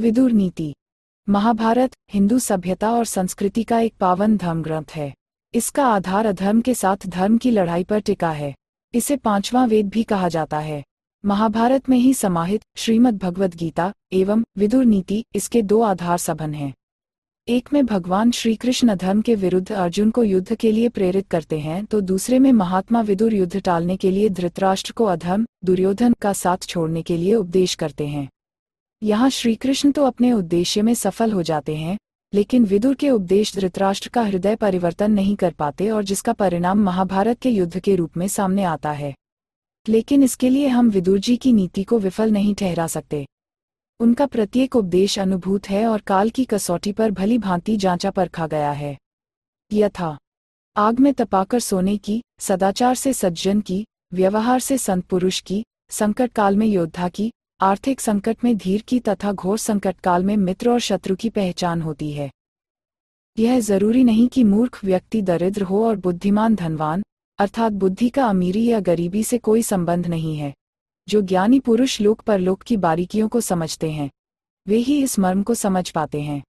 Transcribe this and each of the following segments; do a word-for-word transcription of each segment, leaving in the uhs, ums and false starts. विदुर नीति महाभारत हिंदू सभ्यता और संस्कृति का एक पावन धर्म ग्रंथ है। इसका आधार अधर्म के साथ धर्म की लड़ाई पर टिका है। इसे पांचवां वेद भी कहा जाता है। महाभारत में ही समाहित श्रीमद् भगवद गीता एवं विदुर नीति इसके दो आधार सघन हैं। एक में भगवान श्री कृष्ण धर्म के विरुद्ध अर्जुन को युद्ध के लिए प्रेरित करते हैं, तो दूसरे में महात्मा विदुर युद्ध टालने के लिए धृतराष्ट्र को अधर्म दुर्योधन का साथ छोड़ने के लिए उपदेश करते हैं। यहाँ श्रीकृष्ण तो अपने उद्देश्य में सफल हो जाते हैं, लेकिन विदुर के उपदेश धृतराष्ट्र का हृदय परिवर्तन नहीं कर पाते और जिसका परिणाम महाभारत के युद्ध के रूप में सामने आता है। लेकिन इसके लिए हम विदुर जी की नीति को विफल नहीं ठहरा सकते। उनका प्रत्येक उपदेश अनुभूत है और काल की कसौटी पर भली भांति जांचा परखा गया है। यथा आग में तपाकर सोने की, सदाचार से सज्जन की, व्यवहार से संत पुरुष की, संकट काल में योद्धा की, आर्थिक संकट में धीर की तथा घोर संकट काल में मित्र और शत्रु की पहचान होती है। यह जरूरी नहीं कि मूर्ख व्यक्ति दरिद्र हो और बुद्धिमान धनवान, अर्थात बुद्धि का अमीरी या गरीबी से कोई संबंध नहीं है। जो ज्ञानी पुरुष लोक परलोक की बारीकियों को समझते हैं, वे ही इस मर्म को समझ पाते हैं।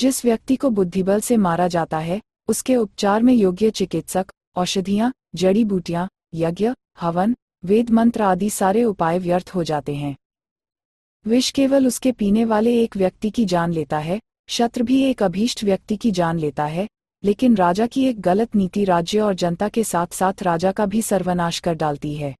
जिस व्यक्ति को बुद्धिबल से मारा जाता है, उसके उपचार में योग्य चिकित्सक, औषधियाँ, जड़ी बूटियाँ, यज्ञ, हवन, वेद मंत्र आदि सारे उपाय व्यर्थ हो जाते हैं। विष केवल उसके पीने वाले एक व्यक्ति की जान लेता है, शत्रु भी एक अभीष्ट व्यक्ति की जान लेता है, लेकिन राजा की एक गलत नीति राज्य और जनता के साथ साथ राजा का भी सर्वनाश कर डालती है।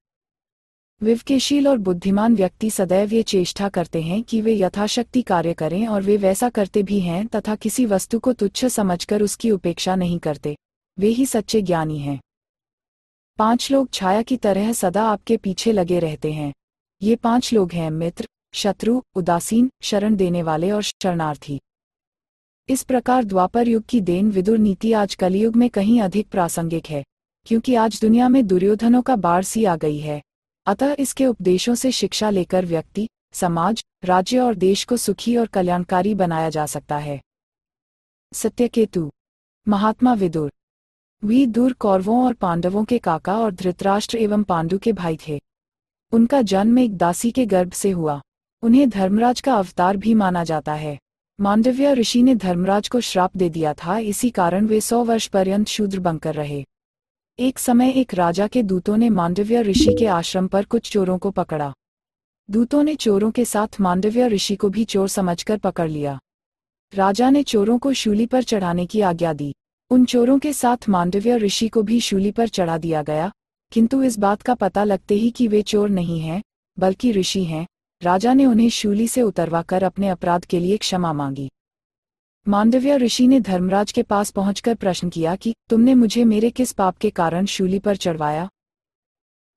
विवेकशील और बुद्धिमान व्यक्ति सदैव ये चेष्टा करते हैं कि वे यथाशक्ति कार्य करें और वे वैसा करते भी हैं तथा किसी वस्तु को तुच्छ समझकर उसकी उपेक्षा नहीं करते। वे ही सच्चे ज्ञानी हैं। पांच लोग छाया की तरह सदा आपके पीछे लगे रहते हैं। ये पांच लोग हैं मित्र, शत्रु, उदासीन, शरण देने वाले और शरणार्थी। इस प्रकार द्वापर युग की देन विदुर नीति आज कलियुग में कहीं अधिक प्रासंगिक है, क्योंकि आज दुनिया में दुर्योधनों का बाढ़ सी आ गई है। अतः इसके उपदेशों से शिक्षा लेकर व्यक्ति, समाज, राज्य और देश को सुखी और कल्याणकारी बनाया जा सकता है। सत्यकेतु महात्मा विदुर विदुर कौरवों और पांडवों के काका और धृतराष्ट्र एवं पांडु के भाई थे। उनका जन्म एक दासी के गर्भ से हुआ। उन्हें धर्मराज का अवतार भी माना जाता है। मांडव्य ऋषि ने धर्मराज को श्राप दे दिया था, इसी कारण वे सौ वर्ष पर्यंत शूद्र बनकर रहे। एक समय एक राजा के दूतों ने मांडव्य ऋषि के आश्रम पर कुछ चोरों को पकड़ा। दूतों ने चोरों के साथ मांडव्य ऋषि को भी चोर समझकर पकड़ लिया। राजा ने चोरों को शूली पर चढ़ाने की आज्ञा दी। उन चोरों के साथ मांडव्य ऋषि को भी शूली पर चढ़ा दिया गया, किंतु इस बात का पता लगते ही कि वे चोर नहीं हैं बल्कि ऋषि हैं, राजा ने उन्हें शूली से उतरवाकर अपने अपराध के लिए क्षमा मांगी। मांडव्य ऋषि ने धर्मराज के पास पहुंचकर प्रश्न किया कि तुमने मुझे मेरे किस पाप के कारण शूली पर चढ़वाया।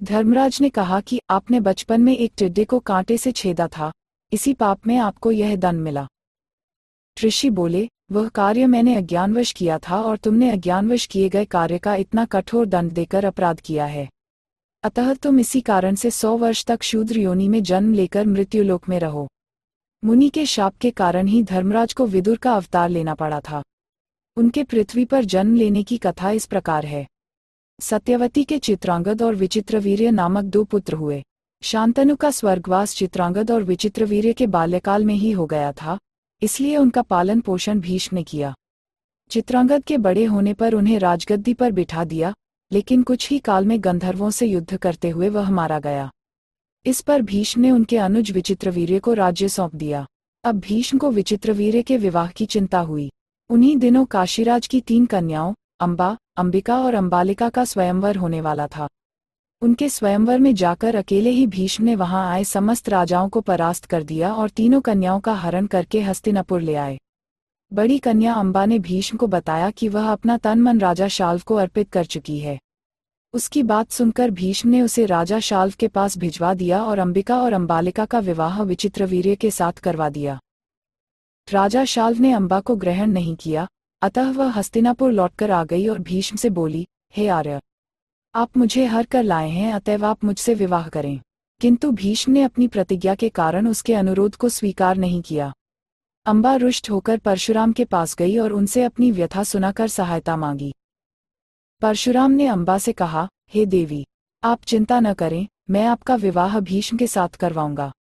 धर्मराज ने कहा कि आपने बचपन में एक टिड्डे को कांटे से छेदा था, इसी पाप में आपको यह दंड मिला। ऋषि बोले, वह कार्य मैंने अज्ञानवश किया था और तुमने अज्ञानवश किए गए कार्य का इतना कठोर दंड देकर अपराध किया है, अतः तुम इसी कारण से सौ वर्ष तक शूद्र योनि में जन्म लेकर मृत्युलोक में रहो। मुनि के शाप के कारण ही धर्मराज को विदुर का अवतार लेना पड़ा था। उनके पृथ्वी पर जन्म लेने की कथा इस प्रकार है। सत्यवती के चित्रांगद और विचित्रवीर्य नामक दो पुत्र हुए। शांतनु का स्वर्गवास चित्रांगद और विचित्रवीर्य के बाल्यकाल में ही हो गया था, इसलिए उनका पालन पोषण भीष्म ने किया। चित्रांगद के बड़े होने पर उन्हें राजगद्दी पर बिठा दिया, लेकिन कुछ ही काल में गंधर्वों से युद्ध करते हुए वह मारा गया। इस पर भीष्म ने उनके अनुज विचित्रवीर्य को राज्य सौंप दिया। अब भीष्म को विचित्रवीर्य के विवाह की चिंता हुई। उन्हीं दिनों काशीराज की तीन कन्याओं अंबा, अंबिका और अंबालिका का स्वयंवर होने वाला था। उनके स्वयंवर में जाकर अकेले ही भीष्म ने वहां आए समस्त राजाओं को परास्त कर दिया और तीनों कन्याओं का हरण करके हस्तिनापुर ले आए। बड़ी कन्या अंबा ने भीष्म को बताया कि वह अपना तन मन राजा शाल्व को अर्पित कर चुकी है। उसकी बात सुनकर भीष्म ने उसे राजा शाल्व के पास भिजवा दिया और अंबिका और अंबालिका का विवाह विचित्रवीर्य के साथ करवा दिया। राजा शाल्व ने अंबा को ग्रहण नहीं किया, अतः वह हस्तिनापुर लौटकर आ गई और भीष्म से बोली, हे आर्य, आप मुझे हर कर लाए हैं, अतएव आप मुझसे विवाह करें। किंतु भीष्म ने अपनी प्रतिज्ञा के कारण उसके अनुरोध को स्वीकार नहीं किया। अंबा रुष्ट होकर परशुराम के पास गई और उनसे अपनी व्यथा सुनाकर सहायता मांगी। परशुराम ने अंबा से कहा, हे देवी, आप चिंता न करें, मैं आपका विवाह भीष्म के साथ करवाऊंगा।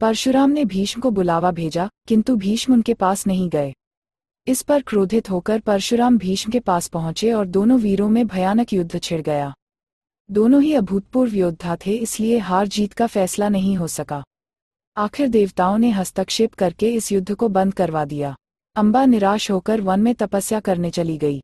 परशुराम ने भीष्म को बुलावा भेजा, किंतु भीष्म उनके पास नहीं गए। इस पर क्रोधित होकर परशुराम भीष्म के पास पहुंचे और दोनों वीरों में भयानक युद्ध छिड़ गया। दोनों ही अभूतपूर्व योद्धा थे, इसलिए हार जीत का फैसला नहीं हो सका। आखिर देवताओं ने हस्तक्षेप करके इस युद्ध को बंद करवा दिया। अम्बा निराश होकर वन में तपस्या करने चली गई।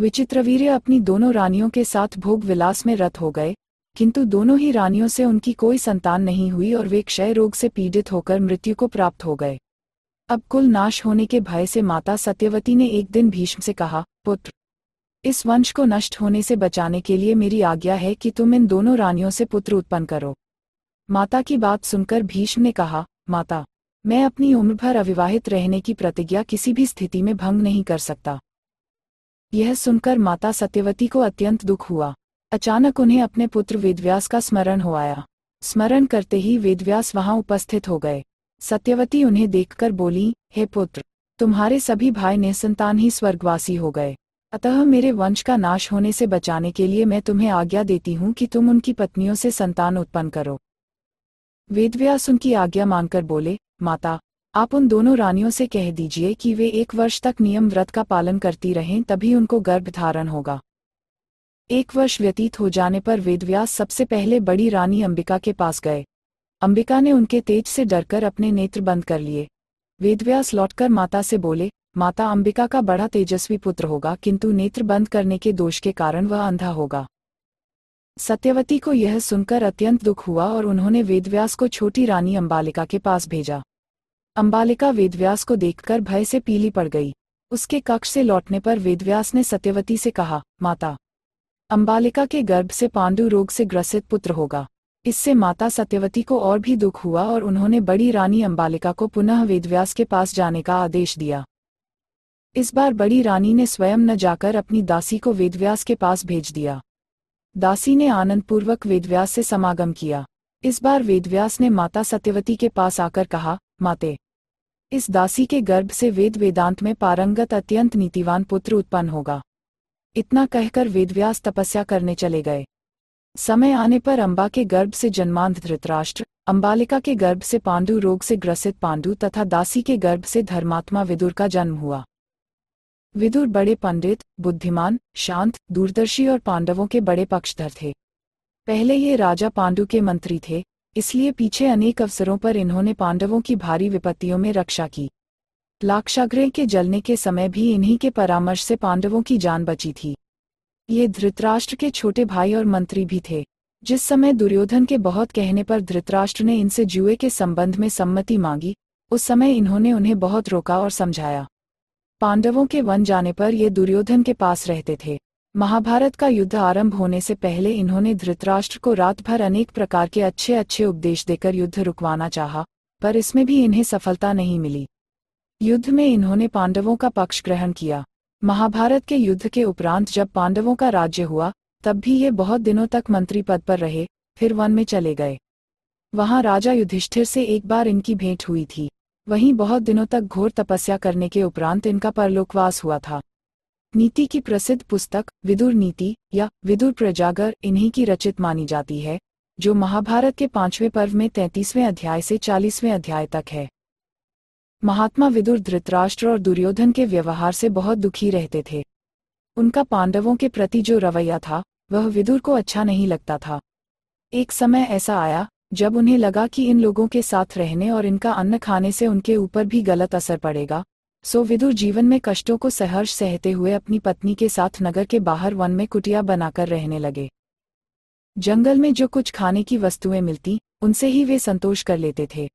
विचित्रवीर्य अपनी दोनों रानियों के साथ भोग विलास में रत हो गए, किंतु दोनों ही रानियों से उनकी कोई संतान नहीं हुई और वे क्षय रोग से पीड़ित होकर मृत्यु को प्राप्त हो गए। अब कुल नाश होने के भय से माता सत्यवती ने एक दिन भीष्म से कहा, पुत्र, इस वंश को नष्ट होने से बचाने के लिए मेरी आज्ञा है कि तुम इन दोनों रानियों से पुत्र उत्पन्न करो। माता की बात सुनकर भीष्म ने कहा, माता, मैं अपनी उम्र भर अविवाहित रहने की प्रतिज्ञा किसी भी स्थिति में भंग नहीं कर सकता। यह सुनकर माता सत्यवती को अत्यंत दुख हुआ। अचानक उन्हें अपने पुत्र वेदव्यास का स्मरण हो आया। स्मरण करते ही वेदव्यास वहां उपस्थित हो गए। सत्यवती उन्हें देखकर बोली, हे पुत्र, तुम्हारे सभी भाई निसंतान ही स्वर्गवासी हो गए, अतः मेरे वंश का नाश होने से बचाने के लिए मैं तुम्हें आज्ञा देती हूँ कि तुम उनकी पत्नियों से संतान उत्पन्न करो। वेदव्यास उनकी आज्ञा मानकर बोले, माता, आप उन दोनों रानियों से कह दीजिए कि वे एक वर्ष तक नियम व्रत का पालन करती रहें, तभी उनको गर्भ धारण होगा। एक वर्ष व्यतीत हो जाने पर वेदव्यास सबसे पहले बड़ी रानी अंबिका के पास गए। अंबिका ने उनके तेज से डरकर अपने नेत्र बंद कर लिए। वेदव्यास लौटकर माता से बोले, माता, अंबिका का बड़ा तेजस्वी पुत्र होगा, किंतु नेत्र बंद करने के दोष के कारण वह अंधा होगा। सत्यवती को यह सुनकर अत्यंत दुख हुआ और उन्होंने वेदव्यास को छोटी रानी अंबालिका के पास भेजा। अंबालिका वेदव्यास को देखकर भय से पीली पड़ गई। उसके कक्ष से लौटने पर वेदव्यास ने सत्यवती से कहा, माता, अंबालिका के गर्भ से पांडु रोग से ग्रसित पुत्र होगा। इससे माता सत्यवती को और भी दुख हुआ और उन्होंने बड़ी रानी अंबालिका को पुनः वेदव्यास के पास जाने का आदेश दिया। इस बार बड़ी रानी ने स्वयं न जाकर अपनी दासी को वेदव्यास के पास भेज दिया। दासी ने आनंदपूर्वक वेदव्यास से समागम किया। इस बार वेदव्यास ने माता सत्यवती के पास आकर कहा, माते, इस दासी के गर्भ से वेद वेदांत में पारंगत अत्यंत नीतिवान पुत्र उत्पन्न होगा। इतना कहकर वेदव्यास तपस्या करने चले गए। समय आने पर अम्बा के गर्भ से जन्मांध धृतराष्ट्र, अंबालिका के गर्भ से पांडु रोग से ग्रसित पांडु तथा दासी के गर्भ से धर्मात्मा विदुर का जन्म हुआ। विदुर बड़े पंडित, बुद्धिमान, शांत, दूरदर्शी और पांडवों के बड़े पक्षधर थे। पहले ये राजा पांडु के मंत्री थे, इसलिए पीछे अनेक अवसरों पर इन्होंने पांडवों की भारी विपत्तियों में रक्षा की। लाक्षागृह के जलने के समय भी इन्हीं के परामर्श से पांडवों की जान बची थी। ये धृतराष्ट्र के छोटे भाई और मंत्री भी थे। जिस समय दुर्योधन के बहुत कहने पर धृतराष्ट्र ने इनसे जुए के संबंध में सम्मति मांगी, उस समय इन्होंने उन्हें बहुत रोका और समझाया। पांडवों के वन जाने पर ये दुर्योधन के पास रहते थे। महाभारत का युद्ध आरंभ होने से पहले इन्होंने धृतराष्ट्र को रात भर अनेक प्रकार के अच्छे अच्छे उपदेश देकर युद्ध रुकवाना चाहा, पर इसमें भी इन्हें सफलता नहीं मिली। युद्ध में इन्होंने पांडवों का पक्ष ग्रहण किया। महाभारत के युद्ध के उपरांत जब पांडवों का राज्य हुआ, तब भी ये बहुत दिनों तक मंत्री पद पर रहे, फिर वन में चले गए। वहाँ राजा युधिष्ठिर से एक बार इनकी भेंट हुई थी। वहीं बहुत दिनों तक घोर तपस्या करने के उपरांत इनका परलोकवास हुआ था। नीति की प्रसिद्ध पुस्तक विदुर नीति या विदुर प्रजागर इन्हीं की रचित मानी जाती है, जो महाभारत के पांचवें पर्व में तैंतीसवें अध्याय से चालीसवें अध्याय तक है। महात्मा विदुर धृतराष्ट्र और दुर्योधन के व्यवहार से बहुत दुखी रहते थे। उनका पांडवों के प्रति जो रवैया था, वह विदुर को अच्छा नहीं लगता था। एक समय ऐसा आया जब उन्हें लगा कि इन लोगों के साथ रहने और इनका अन्न खाने से उनके ऊपर भी गलत असर पड़ेगा, सो विदुर जीवन में कष्टों को सहर्ष सहते हुए अपनी पत्नी के साथ नगर के बाहर वन में कुटिया बनाकर रहने लगे। जंगल में जो कुछ खाने की वस्तुएं मिलती, उनसे ही वे संतोष कर लेते थे।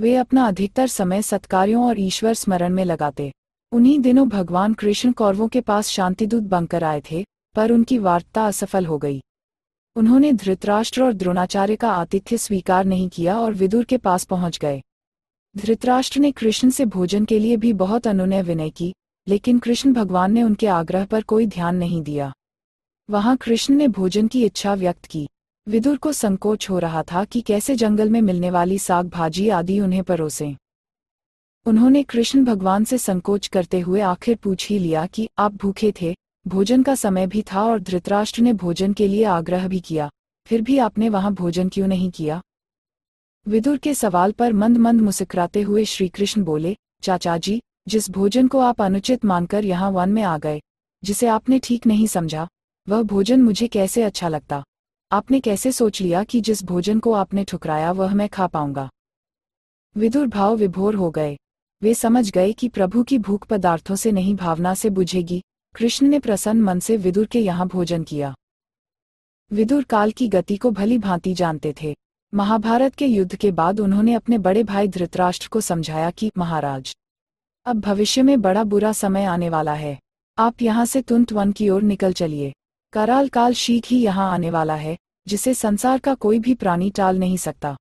वे अपना अधिकतर समय सत्कार्यों और ईश्वर स्मरण में लगाते। उन्हीं दिनों भगवान कृष्ण कौरवों के पास शांतिदूत बनकर आए थे, पर उनकी वार्ता असफल हो गई। उन्होंने धृतराष्ट्र और द्रोणाचार्य का आतिथ्य स्वीकार नहीं किया और विदुर के पास पहुंच गए। धृतराष्ट्र ने कृष्ण से भोजन के लिए भी बहुत अनुनय विनय की, लेकिन कृष्ण भगवान ने उनके आग्रह पर कोई ध्यान नहीं दिया। वहां कृष्ण ने भोजन की इच्छा व्यक्त की। विदुर को संकोच हो रहा था कि कैसे जंगल में मिलने वाली साग भाजी आदि उन्हें परोसें। उन्होंने कृष्ण भगवान से संकोच करते हुए आखिर पूछ ही लिया कि आप भूखे थे, भोजन का समय भी था और धृतराष्ट्र ने भोजन के लिए आग्रह भी किया, फिर भी आपने वहां भोजन क्यों नहीं किया? विदुर के सवाल पर मंद मंद मुस्कुराते हुए श्रीकृष्ण बोले, चाचा जी, जिस भोजन को आप अनुचित मानकर यहाँ वन में आ गए, जिसे आपने ठीक नहीं समझा, वह भोजन मुझे कैसे अच्छा लगता। आपने कैसे सोच लिया कि जिस भोजन को आपने ठुकराया वह मैं खा पाऊंगा। विदुर भाव विभोर हो गए। वे समझ गए कि प्रभु की भूख पदार्थों से नहीं भावना से बुझेगी। कृष्ण ने प्रसन्न मन से विदुर के यहाँ भोजन किया। विदुर काल की गति को भली भांति जानते थे। महाभारत के युद्ध के बाद उन्होंने अपने बड़े भाई धृतराष्ट्र को समझाया कि महाराज, अब भविष्य में बड़ा बुरा समय आने वाला है, आप यहाँ से तुरंत वन की ओर निकल चलिए। कराल काल शीघ्र ही यहाँ आने वाला है, जिसे संसार का कोई भी प्राणी टाल नहीं सकता।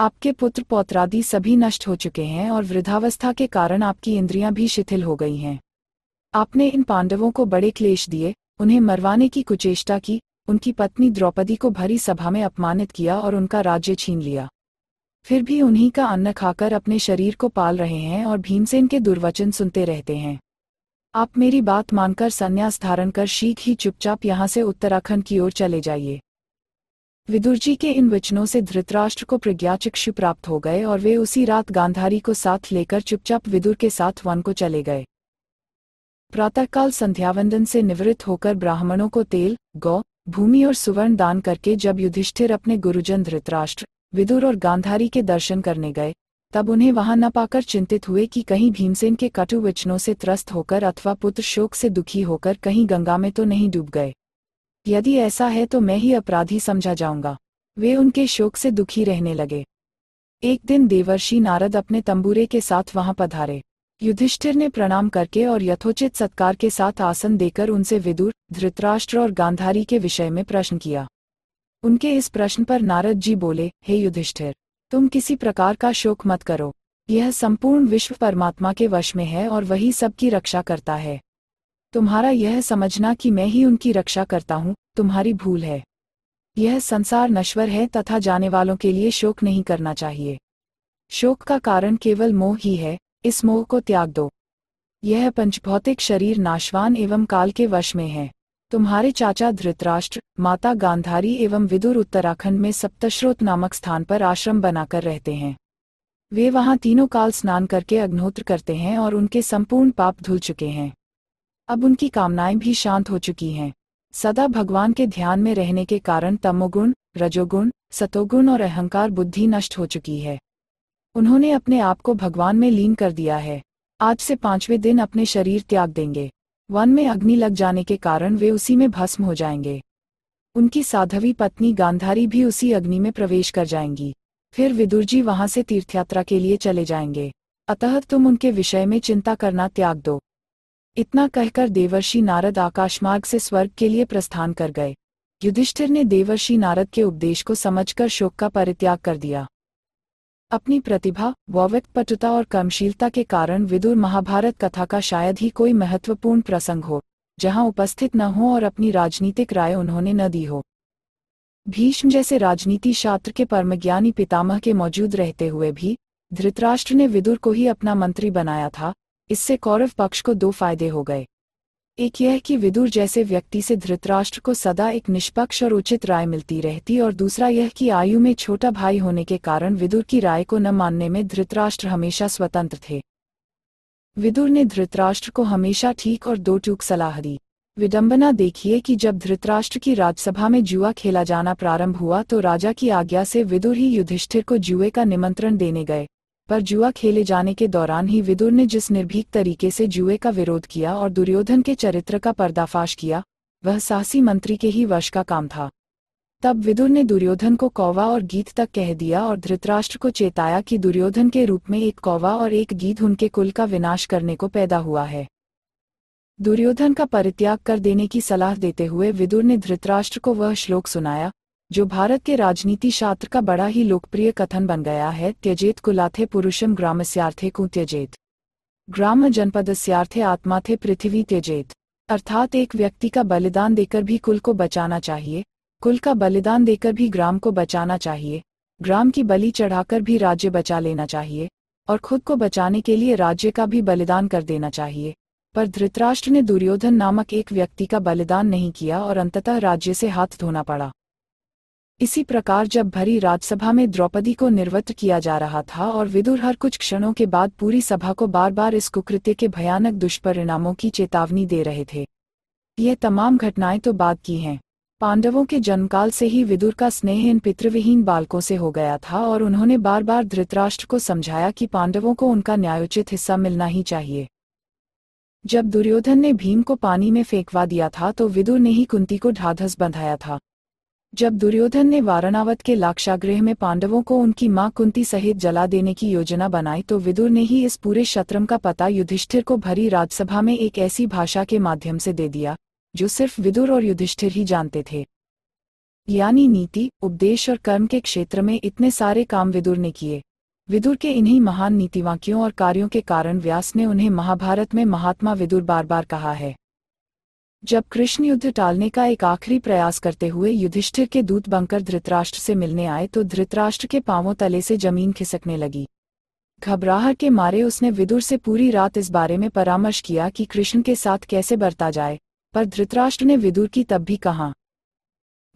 आपके पुत्र पौत्रादि सभी नष्ट हो चुके हैं और वृद्धावस्था के कारण आपकी इंद्रियां भी शिथिल हो गई हैं। आपने इन पांडवों को बड़े क्लेश दिए, उन्हें मरवाने की कुचेष्टा की, उनकी पत्नी द्रौपदी को भरी सभा में अपमानित किया और उनका राज्य छीन लिया। फिर भी उन्हीं का अन्न खाकर अपने शरीर को पाल रहे हैं और भीमसेन के दुर्वचन सुनते रहते हैं। आप मेरी बात मानकर संन्यास धारण कर शीघ्र ही चुपचाप यहाँ से उत्तराखंड की ओर चले जाइए। विदुर जी के इन वचनों से धृतराष्ट्र को प्रज्ञाचक्षु प्राप्त हो गए और वे उसी रात गांधारी को साथ लेकर चुपचाप विदुर के साथ वन को चले गए। प्रातःकाल संध्यावंदन से निवृत्त होकर ब्राह्मणों को तेल, गौ, भूमि और सुवर्ण दान करके जब युधिष्ठिर अपने गुरुजन धृतराष्ट्र, विदुर और गांधारी के दर्शन करने गए, तब उन्हें वहां न पाकर चिंतित हुए कि कहीं भीमसेन के कटु वचनों से त्रस्त होकर अथवा पुत्र शोक से दुखी होकर कहीं गंगा में तो नहीं डूब गए। यदि ऐसा है तो मैं ही अपराधी समझा जाऊंगा। वे उनके शोक से दुखी रहने लगे। एक दिन देवर्षि नारद अपने तंबूरे के साथ वहां पधारे। युधिष्ठिर ने प्रणाम करके और यथोचित सत्कार के साथ आसन देकर उनसे विदुर, धृतराष्ट्र और गांधारी के विषय में प्रश्न किया। उनके इस प्रश्न पर नारद जी बोले, हे युधिष्ठिर, तुम किसी प्रकार का शोक मत करो। यह संपूर्ण विश्व परमात्मा के वश में है और वही सबकी रक्षा करता है। तुम्हारा यह समझना कि मैं ही उनकी रक्षा करता हूँ, तुम्हारी भूल है। यह संसार नश्वर है तथा जाने वालों के लिए शोक नहीं करना चाहिए। शोक का कारण केवल मोह ही है, इस मोह को त्याग दो। यह पंचभौतिक शरीर नाशवान एवं काल के वश में है। तुम्हारे चाचा धृतराष्ट्र, माता गांधारी एवं विदुर उत्तराखंड में सप्तश्रोत नामक स्थान पर आश्रम बनाकर रहते हैं। वे वहां तीनों काल स्नान करके अग्निहोत्र करते हैं और उनके संपूर्ण पाप धुल चुके हैं। अब उनकी कामनाएं भी शांत हो चुकी हैं। सदा भगवान के ध्यान में रहने के कारण तमोगुण, रजोगुण, सतोगुण और अहंकार बुद्धि नष्ट हो चुकी है। उन्होंने अपने आप को भगवान में लीन कर दिया है। आज से पांचवें दिन अपने शरीर त्याग देंगे। वन में अग्नि लग जाने के कारण वे उसी में भस्म हो जाएंगे। उनकी साध्वी पत्नी गांधारी भी उसी अग्नि में प्रवेश कर जाएंगी। फिर विदुर जी वहां से तीर्थयात्रा के लिए चले जाएंगे। अतः तुम उनके विषय में चिंता करना त्याग दो। इतना कहकर देवर्षि नारद आकाशमार्ग से स्वर्ग के लिए प्रस्थान कर गए। युधिष्ठिर ने देवर्षि नारद के उपदेश को समझकर शोक का परित्याग कर दिया। अपनी प्रतिभा, वक्तपटुता और कर्मशीलता के कारण विदुर महाभारत कथा का शायद ही कोई महत्वपूर्ण प्रसंग हो जहां उपस्थित न हो और अपनी राजनीतिक राय उन्होंने न दी हो। भीष्म जैसे राजनीति शास्त्र के परमज्ञानी पितामह के मौजूद रहते हुए भी धृतराष्ट्र ने विदुर को ही अपना मंत्री बनाया था। इससे कौरव पक्ष को दो फायदे हो गए। एक यह कि विदुर जैसे व्यक्ति से धृतराष्ट्र को सदा एक निष्पक्ष और उचित राय मिलती रहती, और दूसरा यह कि आयु में छोटा भाई होने के कारण विदुर की राय को न मानने में धृतराष्ट्र हमेशा स्वतंत्र थे। विदुर ने धृतराष्ट्र को हमेशा ठीक और दो टूक सलाह दी। विडंबना देखिए कि जब धृतराष्ट्र की राज्यसभा में जुआ खेला जाना प्रारंभ हुआ तो राजा की आज्ञा से विदुर ही युधिष्ठिर को जुए का निमंत्रण देने गए, पर जुआ खेले जाने के दौरान ही विदुर ने जिस निर्भीक तरीके से जुए का विरोध किया और दुर्योधन के चरित्र का पर्दाफाश किया, वह साहसी मंत्री के ही वश का काम था। तब विदुर ने दुर्योधन को कौवा और गीध तक कह दिया और धृतराष्ट्र को चेताया कि दुर्योधन के रूप में एक कौवा और एक गीध उनके कुल का विनाश करने को पैदा हुआ है। दुर्योधन का परित्याग कर देने की सलाह देते हुए विदुर ने धृतराष्ट्र को वह श्लोक सुनाया जो भारत के राजनीति शास्त्र का बड़ा ही लोकप्रिय कथन बन गया है, त्यजेत कुलाथे पुरुषम ग्रामस्यार्थे कु त्यजेत, ग्राम जनपदस्यार्थे आत्माथे पृथ्वी त्यजेत। अर्थात एक व्यक्ति का बलिदान देकर भी कुल को बचाना चाहिए, कुल का बलिदान देकर भी ग्राम को बचाना चाहिए, ग्राम की बलि चढ़ाकर भी राज्य बचा लेना चाहिए और खुद को बचाने के लिए राज्य का भी बलिदान कर देना चाहिए। पर धृतराष्ट्र ने दुर्योधन नामक एक व्यक्ति का बलिदान नहीं किया और अंततः राज्य से हाथ धोना पड़ा। इसी प्रकार जब भरी राज्यसभा में द्रौपदी को निर्वस्त्र किया जा रहा था और विदुर हर कुछ क्षणों के बाद पूरी सभा को बार बार इस कुकृत्य के भयानक दुष्परिणामों की चेतावनी दे रहे थे। ये तमाम घटनाएं तो बाद की हैं। पांडवों के जन्मकाल से ही विदुर का स्नेह इन पितृविहीन बालकों से हो गया था और उन्होंने बार बार धृतराष्ट्र को समझाया कि पांडवों को उनका न्यायोचित हिस्सा मिलना ही चाहिए। जब दुर्योधन ने भीम को पानी में फेंकवा दिया था तो विदुर ने ही कुंती को ढाढ़स बंधाया था। जब दुर्योधन ने वारणावत के लाक्षागृह में पांडवों को उनकी मां कुंती सहित जला देने की योजना बनाई तो विदुर ने ही इस पूरे शतरंज का पता युधिष्ठिर को भरी राज्यसभा में एक ऐसी भाषा के माध्यम से दे दिया जो सिर्फ विदुर और युधिष्ठिर ही जानते थे। यानी नीति, उपदेश और कर्म के क्षेत्र में इतने सारे काम विदुर ने किए। विदुर के इन्हीं महान नीतिवाक्यों और कार्यों के कारण व्यास ने उन्हें महाभारत में महात्मा विदुर बार बार कहा है। जब कृष्ण युद्ध टालने का एक आखिरी प्रयास करते हुए युधिष्ठिर के दूत बनकर धृतराष्ट्र से मिलने आए तो धृतराष्ट्र के पांवों तले से जमीन खिसकने लगी। घबराहट के मारे उसने विदुर से पूरी रात इस बारे में परामर्श किया कि कृष्ण के साथ कैसे बरता जाए, पर धृतराष्ट्र ने विदुर की तब भी कहां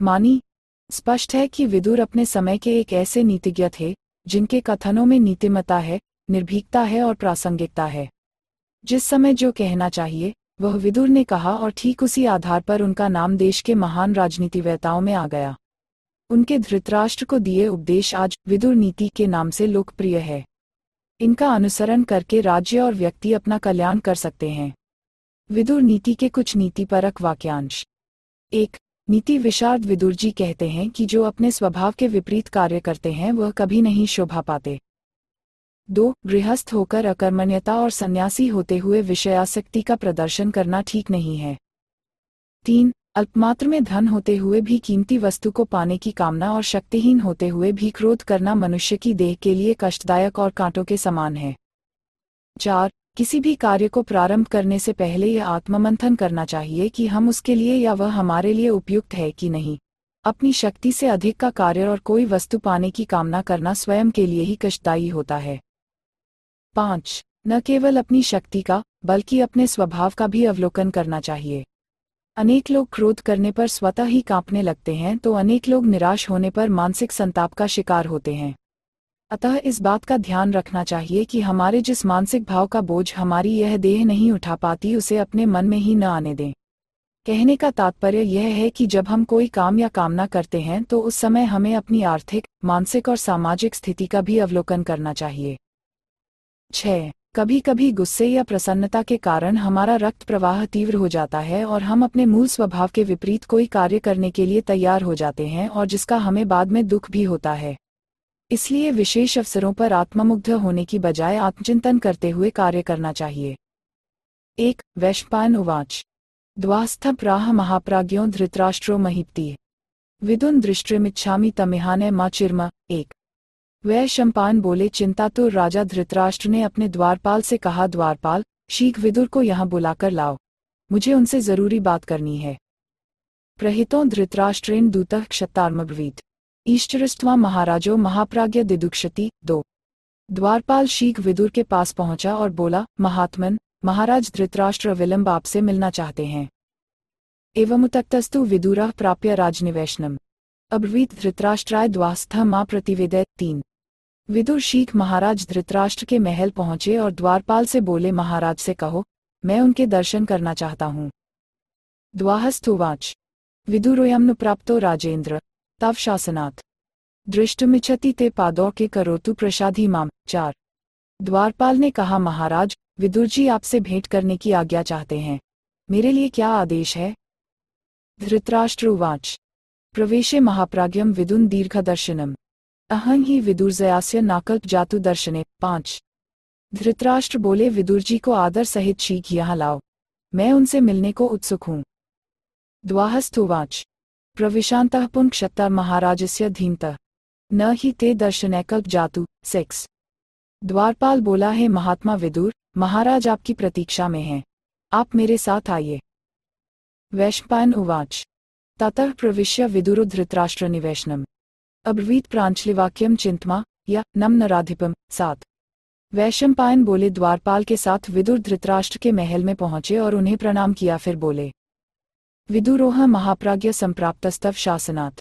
मानी। स्पष्ट है कि विदुर अपने समय के एक ऐसे नीतिज्ञ थे जिनके कथनों में नीतिमता है, निर्भीकता है और प्रासंगिकता है। जिस समय जो कहना चाहिए वह विदुर ने कहा और ठीक उसी आधार पर उनका नाम देश के महान राजनीतिवेताओं में आ गया। उनके धृतराष्ट्र को दिए उपदेश आज विदुर नीति के नाम से लोकप्रिय है। इनका अनुसरण करके राज्य और व्यक्ति अपना कल्याण कर सकते हैं। विदुर नीति के कुछ नीतिपरक वाक्यांश। एक, नीति विशारद विदुर जी कहते हैं कि जो अपने स्वभाव के विपरीत कार्य करते हैं वह कभी नहीं शोभा पाते। दो, गृहस्थ होकर अकर्मण्यता और सन्यासी होते हुए विषयासक्ति का प्रदर्शन करना ठीक नहीं है। तीन, अल्पमात्र में धन होते हुए भी कीमती वस्तु को पाने की कामना और शक्तिहीन होते हुए भी क्रोध करना मनुष्य की देह के लिए कष्टदायक और कांटों के समान है। चार, किसी भी कार्य को प्रारंभ करने से पहले यह आत्ममंथन करना चाहिए कि हम उसके लिए या वह हमारे लिए उपयुक्त है कि नहीं। अपनी शक्ति से अधिक का कार्य और कोई वस्तु पाने की कामना करना स्वयं के लिए ही कष्टदायी होता है। पाँच, न केवल अपनी शक्ति का बल्कि अपने स्वभाव का भी अवलोकन करना चाहिए। अनेक लोग क्रोध करने पर स्वतः ही कांपने लगते हैं तो अनेक लोग निराश होने पर मानसिक संताप का शिकार होते हैं। अतः इस बात का ध्यान रखना चाहिए कि हमारे जिस मानसिक भाव का बोझ हमारी यह देह नहीं उठा पाती उसे अपने मन में ही न आने दें। कहने का तात्पर्य यह है कि जब हम कोई काम या कामना करते हैं तो उस समय हमें अपनी आर्थिक, मानसिक और सामाजिक स्थिति का भी अवलोकन करना चाहिए। छः, कभी कभी गुस्से या प्रसन्नता के कारण हमारा रक्त प्रवाह तीव्र हो जाता है और हम अपने मूल स्वभाव के विपरीत कोई कार्य करने के लिए तैयार हो जाते हैं और जिसका हमें बाद में दुख भी होता है। इसलिए विशेष अवसरों पर आत्ममुग्ध होने की बजाय आत्मचिंतन करते हुए कार्य करना चाहिए। एक, वैशंपायन उवाच द्वास्थ प्राह महाप्राज्ञो धृतराष्ट्रो महीपति विदुन दृष्टिमिच्छामि तमिहाने मा चिर्म। एक, वैशंपायन बोले, चिंता तो राजा धृतराष्ट्र ने अपने द्वारपाल से कहा, द्वारपाल शीघ्र विदुर को यहाँ बुलाकर लाओ, मुझे उनसे जरूरी बात करनी है। प्रहितो धृतराष्ट्रेण दूतः क्षत्तार्मब्रवीत ईश्चरस्त्वा महाराजो महाप्राज्ञ दिदुक्षति। दो, द्वारपाल शीघ्र विदुर के पास पहुंचा और बोला, महात्मन महाराज धृतराष्ट्र विलंब आपसे मिलना चाहते हैं। एवमुतक्तस्तु विदुरः प्राप्य राजनिवेशनम् अब्रवीत धृतराष्ट्राय द्वास्थ मां प्रतिवेदय। तीन, विदुर शीघ्र महाराज धृतराष्ट्र के महल पहुंचे और द्वारपाल से बोले, महाराज से कहो मैं उनके दर्शन करना चाहता हूँ। द्वाहस्थुवाच विदुरोऽयमनुप्राप्तो राजेन्द्र तव शासनात् दृष्टुमिच्छति ते पादौ के करोतु प्रसादी माम। चार, द्वारपाल ने कहा, महाराज विदुर जी आपसे भेंट करने की आज्ञा चाहते हैं, मेरे लिए क्या आदेश है। धृतराष्ट्र उवाच प्रवेशे महाप्राज्ञम विदुन दीर्घदर्शनम अहं ही विदुरजयास्य नाकल्प जातु दर्शने। पाँच, धृतराष्ट्र बोले, विदुर जी को आदर सहित शीघ्र यहाँ लाओ, मैं उनसे मिलने को उत्सुक हूँ। द्वाहस्थ उवाच प्रविशान्तः पुंक्षत्ता महाराजस्य धीमतः न ही ते दर्शनैकल्प जातु। सिक्स, द्वारपाल बोला, है महात्मा विदुर, महाराज आपकी प्रतीक्षा में हैं, आप मेरे साथ आइए। वैशंपायन उवाच ततः प्रविश्य विदुरो धृतराष्ट्र निवेशनम अब्रवीत प्रांचलिवाक्यम चिंतमा या नम नराधिपम। सात, वैशंपायन बोले, द्वारपाल के साथ विदुर धृतराष्ट्र के महल में पहुंचे और उन्हें प्रणाम किया, फिर बोले, विदुरोह महाप्राज्ञ संप्राप्तस्तव शासनात्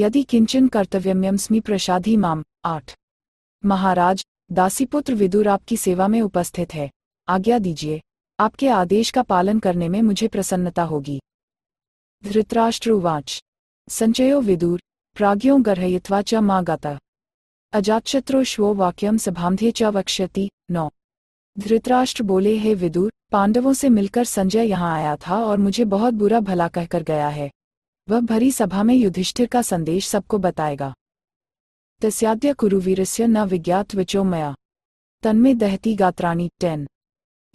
यदि किंचन कर्तव्यम्यम स्मी प्रसादी माम। आठ महाराज, दासीपुत्र विदुर आपकी सेवा में उपस्थित है, आज्ञा दीजिए, आपके आदेश का पालन करने में मुझे प्रसन्नता होगी। धृतराष्ट्र उवाच संचयो विदुर प्राज्ञो गर्हयित्वा च मां गाता अजातशत्रो श्वो वाक्यम सभामधे च वक्ष्यति। नौ धृतराष्ट्र बोले, हे विदुर, पांडवों से मिलकर संजय यहाँ आया था और मुझे बहुत बुरा भला कहकर गया है। वह भरी सभा में युधिष्ठिर का संदेश सबको बताएगा। तस्याद्य कुरुवीरस्य न विज्ञात विचो मया तन्मे दहती गात्राणी। टेन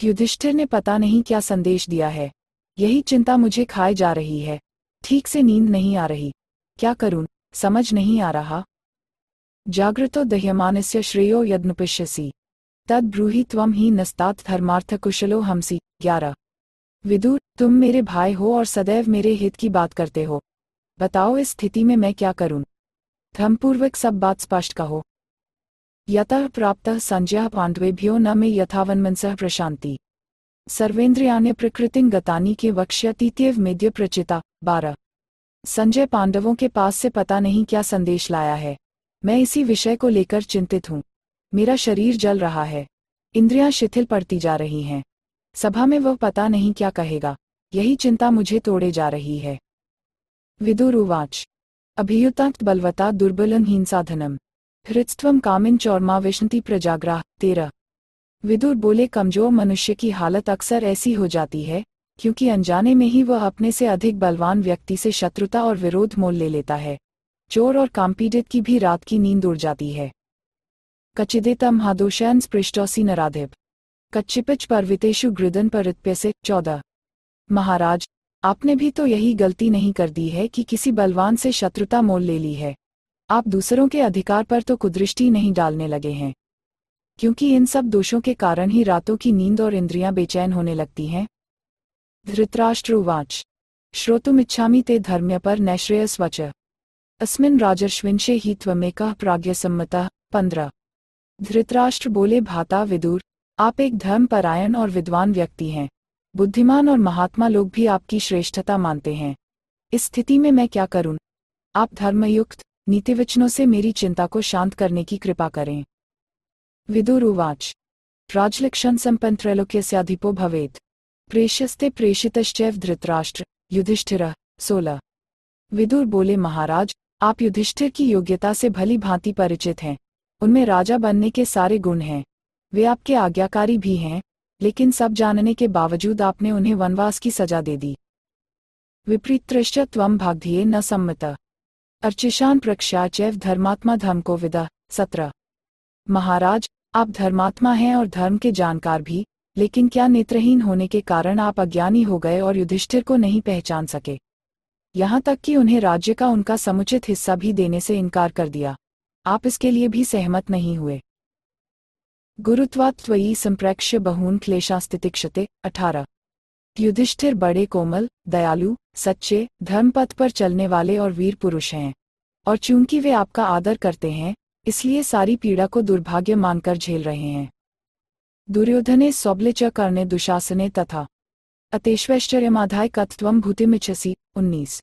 युधिष्ठिर ने पता नहीं क्या संदेश दिया है, यही चिंता मुझे खाए जा रही है, ठीक से नींद नहीं आ रही, क्या करूं समझ नहीं आ रहा। जागृतो दह्यमानस्य श्रेयो यद्नुपश्यसि तद ब्रूहि त्वम ही नस्तात धर्मार्थ कुशलो हमसी। ग्यारह विदुर, तुम मेरे भाई हो और सदैव मेरे हित की बात करते हो, बताओ इस स्थिति में मैं क्या करूं। धर्मपूर्वक सब बात स्पष्ट कहो। यतः प्राप्तः संजयः पांडवेभ्यो न मे यथावन्मनसः प्रशांति सर्वेन्द्रियाणि प्रकृतिं गतानि के वक्ष्यतीत्येव मेद्य प्रचिता। बारह संजय पांडवों के पास से पता नहीं क्या संदेश लाया है, मैं इसी विषय को लेकर चिंतित हूँ। मेरा शरीर जल रहा है, इंद्रियां शिथिल पड़ती जा रही हैं, सभा में वह पता नहीं क्या कहेगा, यही चिंता मुझे तोड़े जा रही है। विदुर उवाच अभियुतांत बलवता दुर्बलं हीनसाधनम हृत्स्त्वम कामिन चौर्मा विष्णति प्रजाग्राह। तेरह विदुर बोले, कमजोर मनुष्य की हालत अक्सर ऐसी हो जाती है क्योंकि अनजाने में ही वह अपने से अधिक बलवान व्यक्ति से शत्रुता और विरोध मोल ले लेता है। चोर और कामपीड़ित की भी रात की नींद उड़ जाती है। कच्चिदेतम हादोशयन स्पृष्टोसी नराधिप कच्चिपिच पर्वितेषु गृदन परित्यसे। चौदह महाराज, आपने भी तो यही गलती नहीं कर दी है कि किसी बलवान से शत्रुता मोल ले ली है। आप दूसरों के अधिकार पर तो कुदृष्टि नहीं डालने लगे हैं, क्योंकि इन सब दोषों के कारण ही रातों की नींद और इंद्रियां बेचैन होने लगती हैं। धृतराष्ट्र उवाच श्रोतुमिच्छामि ते धर्म्य पर नैश्रेयस्वच अस्मिन् राजर्षविंशे ही त्वमेकः प्राज्ञसम्मतः। पंद्रह धृतराष्ट्र बोले, भाता विदुर, आप एक धर्मपरायण और विद्वान व्यक्ति हैं, बुद्धिमान और महात्मा लोग भी आपकी श्रेष्ठता मानते हैं। इस स्थिति में मैं क्या करूं? आप धर्मयुक्त नीतिवचनों से मेरी चिंता को शांत करने की कृपा करें। विदुर उवाच राजलक्षण संपन्न त्रैलोक्यस्याधिपो भवेत् प्रेष्यस्ते प्रेषितश्चैव धृतराष्ट्र युधिष्ठिरः। सोलह विदुर बोले, महाराज, आप युधिष्ठिर की योग्यता से भली भांति परिचित हैं, उनमें राजा बनने के सारे गुण हैं, वे आपके आज्ञाकारी भी हैं, लेकिन सब जानने के बावजूद आपने उन्हें वनवास की सजा दे दी। विपरीतश्च त्वं भागधेये न सम्मतः अर्चिषान प्रक्षाचैव धर्मात्मा धर्मको विदा। सत्रह महाराज, आप धर्मात्मा हैं और धर्म के जानकार भी, लेकिन क्या नेत्रहीन होने के कारण आप अज्ञानी हो गए और युधिष्ठिर को नहीं पहचान सके, यहाँ तक कि उन्हें राज्य का उनका समुचित हिस्सा भी देने से इनकार कर दिया। आप इसके लिए भी सहमत नहीं हुए। गुरुत्वात् त्वयि संप्रेक्ष्य बहून् क्लेशांस्तितिक्षते। अठारह युधिष्ठिर बड़े कोमल, दयालु, सच्चे, धर्मपथ पर चलने वाले और वीर पुरुष हैं, और चूंकि वे आपका आदर करते हैं इसलिए सारी पीड़ा को दुर्भाग्य मानकर झेल रहे हैं। दुर्योधने सौबले च कर्णे दुशासने तथा अतेश्वैश्चर्यमाधाय कथत्वं भूतिमिच्छसि। उन्नीस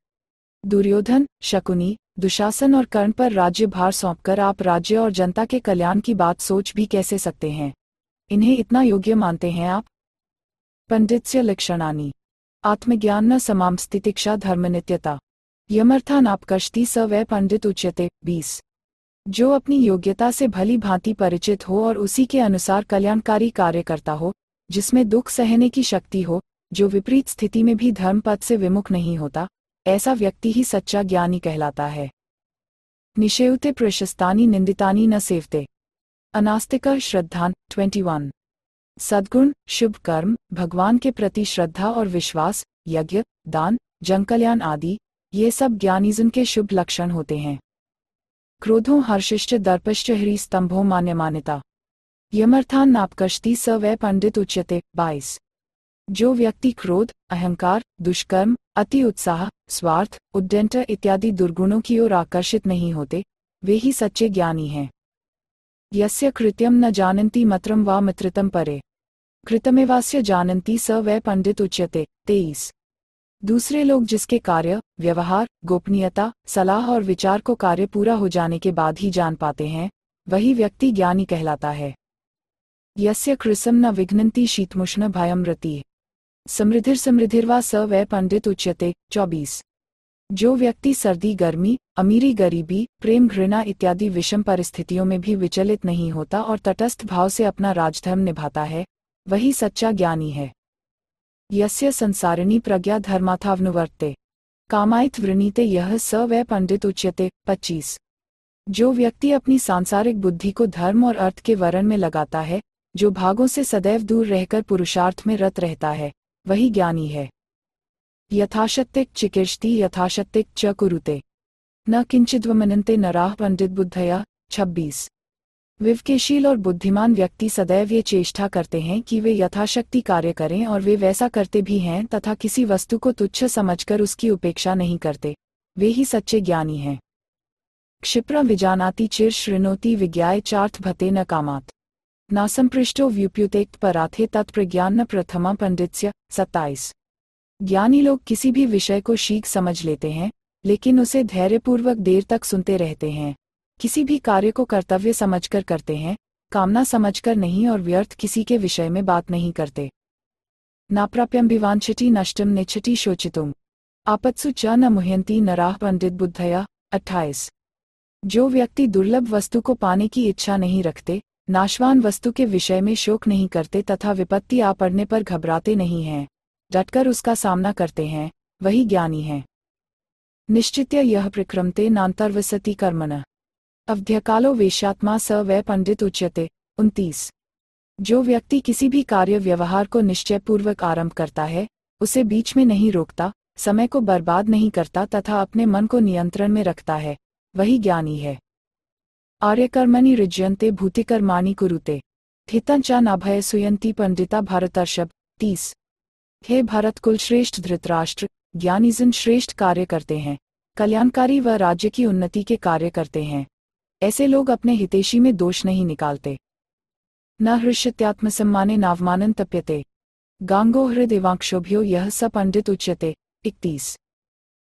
दुर्योधन, शकुनी, दुशासन और कर्ण पर राज्य भार सौंपकर आप राज्य और जनता के कल्याण की बात सोच भी कैसे सकते हैं, इन्हें इतना योग्य मानते हैं आप। पंडित्स्य लक्षणानि आत्मज्ञान न समाम स्थितिक्षा धर्मनित्यता यमर्थान आपकर्षति स वै पंडित उच्यते। बीस जो अपनी योग्यता से भली भांति परिचित हो और उसी के अनुसार कल्याणकारी कार्य करता हो, जिसमें दुख सहने की शक्ति हो, जो विपरीत स्थिति में भी धर्मपथ से विमुख नहीं होता, ऐसा व्यक्ति ही सच्चा ज्ञानी कहलाता है। निषेवते प्रशस्तानि निंदितानि न सेवते अनास्तिकः श्रद्धान। इक्कीस सद्गुण, शुभ कर्म, भगवान के प्रति श्रद्धा और विश्वास, यज्ञ, दान, जनकल्याण आदि, ये सब ज्ञानीजन के शुभ लक्षण होते हैं। क्रोधों हर्षिश्च दर्पश्च हृ स्तंभो मान्यमान्यता यमर्थान नापकर्षति स वै पंडित उच्यते। बाईस जो व्यक्ति क्रोध, अहंकार, दुष्कर्म, अति उत्साह, स्वार्थ, उद्दंड इत्यादि दुर्गुणों की ओर आकर्षित नहीं होते, वे ही सच्चे ज्ञानी हैं। यस्य कृत्यम न जानन्ति मत्रम वा मित्रतम परे कृतमेवास्य जानन्ति स वै पंडित उच्यते। तेईस दूसरे लोग जिसके कार्य, व्यवहार, गोपनीयता, सलाह और विचार को कार्य पूरा हो जाने के बाद ही जान पाते हैं, वही व्यक्ति ज्ञानी कहलाता है। यस्य कृसम न विघ्नन्ति शीतमुष्ण भयमृति समृद्धिर समृद्धिर्वा स वै पंडित उच्यते। चौबीस। जो व्यक्ति सर्दी गर्मी, अमीरी गरीबी, प्रेम घृणा इत्यादि विषम परिस्थितियों में भी विचलित नहीं होता और तटस्थ भाव से अपना राजधर्म निभाता है, वही सच्चा ज्ञानी है। यस्य संसारिणी प्रज्ञा धर्माथावनुवर्ते कामायत वृणीते यह स वै पंडित उच्यते। पच्चीस। जो व्यक्ति अपनी सांसारिक बुद्धि को धर्म और अर्थ के वरण में लगाता है, जो भागों से सदैव दूर रहकर पुरुषार्थ में रत रहता है, वही ज्ञानी है। यथाशक्तिक चिकित्सति यथाशक्तिक च कुरुते न किंचिद्वमनन्ते नराः पंडित बुद्धया। छब्बीस। विवेकशील और बुद्धिमान व्यक्ति सदैव ये चेष्टा करते हैं कि वे यथाशक्ति कार्य करें और वे वैसा करते भी हैं तथा किसी वस्तु को तुच्छ समझकर उसकी उपेक्षा नहीं करते, वे ही सच्चे ज्ञानी हैं। क्षिप्र विजानाति चिर शृणोति विज्ञाय चार्थ भते न कामात नासंपृष्टो व्युप्युतेक्त पराथे तत्प्रज्ञान न प्रथमा पंडित्स्य। सत्ताईस। ज्ञानी लोग किसी भी विषय को शीघ्र समझ लेते हैं, लेकिन उसे धैर्यपूर्वक देर तक सुनते रहते हैं। किसी भी कार्य को कर्तव्य समझकर करते हैं, कामना समझकर नहीं, और व्यर्थ किसी के विषय में बात नहीं करते। नाप्राप्यम्भिवांछति नष्टम नेच्छति शोचितुम आपत्सु च न मुह्यन्ति नराः पंडित बुद्धया। अट्ठाईस। जो व्यक्ति दुर्लभ वस्तु को पाने की इच्छा नहीं रखते, नाशवान वस्तु के विषय में शोक नहीं करते तथा विपत्ति आ पड़ने पर घबराते नहीं हैं, डटकर उसका सामना करते हैं, वही ज्ञानी है। निश्चित्य यह प्रक्रमते नान्तर्वसति कर्मणः अवध्यकालो वेश्यात्मा स वै पंडित उच्यते। उनतीस। जो व्यक्ति किसी भी कार्य व्यवहार को निश्चयपूर्वक आरंभ करता है, उसे बीच में नहीं रोकता, समय को बर्बाद नहीं करता तथा अपने मन को नियंत्रण में रखता है, वही ज्ञानी है। आर्यकर्मणि रिज्यन्ते भूतिकर्माणि कुरुते स्थितं च नाभये सुयन्ति पंडिता भारतर्षभ। तीस। हे भारत कुल श्रेष्ठ धृतराष्ट्र, ज्ञानीजन श्रेष्ठ कार्य करते हैं, कल्याणकारी व राज्य की उन्नति के कार्य करते हैं। ऐसे लोग अपने हितैषी में दोष नहीं निकालते। न हृष्यत्यात्मसम्माने नावमानन तप्यते गांगो हृदयवांक्षोभ्यो यह स पंडित उच्यते। इकतीस।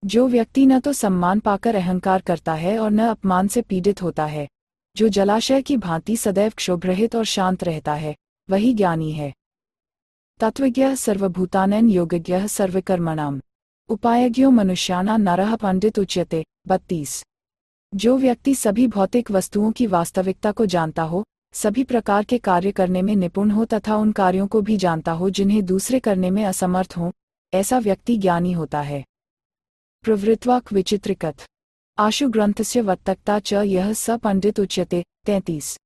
जो व्यक्ति न तो सम्मान पाकर अहंकार करता है और न अपमान से पीड़ित होता है, जो जलाशय की भांति सदैव क्षोभरहित और शांत रहता है, वही ज्ञानी है। तत्वज्ञः सर्वभूतानां योगज्ञः सर्वकर्मणाम् उपायज्ञो मनुष्याणां नरः पंडित उच्यते। बत्तीस। जो व्यक्ति सभी भौतिक वस्तुओं की वास्तविकता को जानता हो, सभी प्रकार के कार्य करने में निपुण हो तथा उन कार्यों को भी जानता हो जिन्हें दूसरे करने में असमर्थ हों, ऐसा व्यक्ति ज्ञानी होता है। प्रवृत्वाक् विचित्रिकथ आशु ग्रंथस्य वत्तकता च यह स पंडित उच्यते। तैंतीस।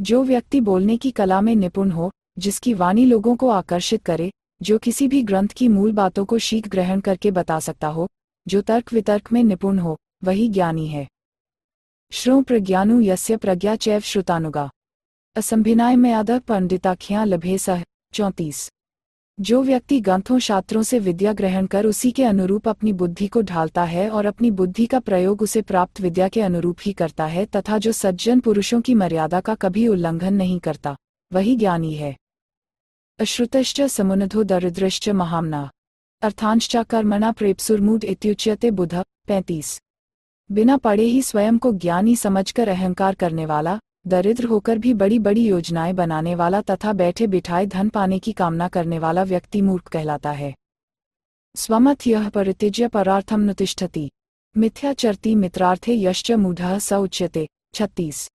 जो व्यक्ति बोलने की कला में निपुण हो, जिसकी वाणी लोगों को आकर्षित करे, जो किसी भी ग्रंथ की मूल बातों को शीघ्र ग्रहण करके बता सकता हो, जो तर्क वितर्क में निपुण हो, वही ज्ञानी है। श्रो प्रज्ञानु यस्य प्रज्ञा चैव श्रुतानुगा असंभिनाय में आदर पंडिताख्यां लभे सह। चौंतीस। जो व्यक्ति ग्रंथों शास्त्रों से विद्या ग्रहण कर उसी के अनुरूप अपनी बुद्धि को ढालता है और अपनी बुद्धि का प्रयोग उसे प्राप्त विद्या के अनुरूप ही करता है तथा जो सज्जन पुरुषों की मर्यादा का कभी उल्लंघन नहीं करता, वही ज्ञानी है। अश्रुतश्च समुन्नधो दरिद्रश्च महाम्ना अर्थांश्च कर्मणा प्रेप्सुर्मूढ़ इत्युच्यते बुध। पैंतीस। बिना पढ़े ही स्वयं को ज्ञानी समझकर अहंकार करने वाला, दरिद्र होकर भी बड़ी बड़ी योजनाएं बनाने वाला तथा बैठे बिठाए धन पाने की कामना करने वाला व्यक्ति मूर्ख कहलाता है। स्वमथ यः परित्यज्य परार्थम नुतिष्ठति मिथ्याचरति मित्रार्थे यश्च मूढ़ः स उच्यते। छत्तीस।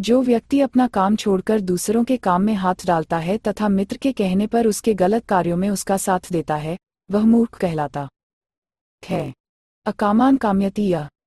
जो व्यक्ति अपना काम छोड़कर दूसरों के काम में हाथ डालता है तथा मित्र के कहने पर उसके गलत कार्यों में उसका साथ देता है, वह मूर्ख कहलाता है। अकामान काम्यति यह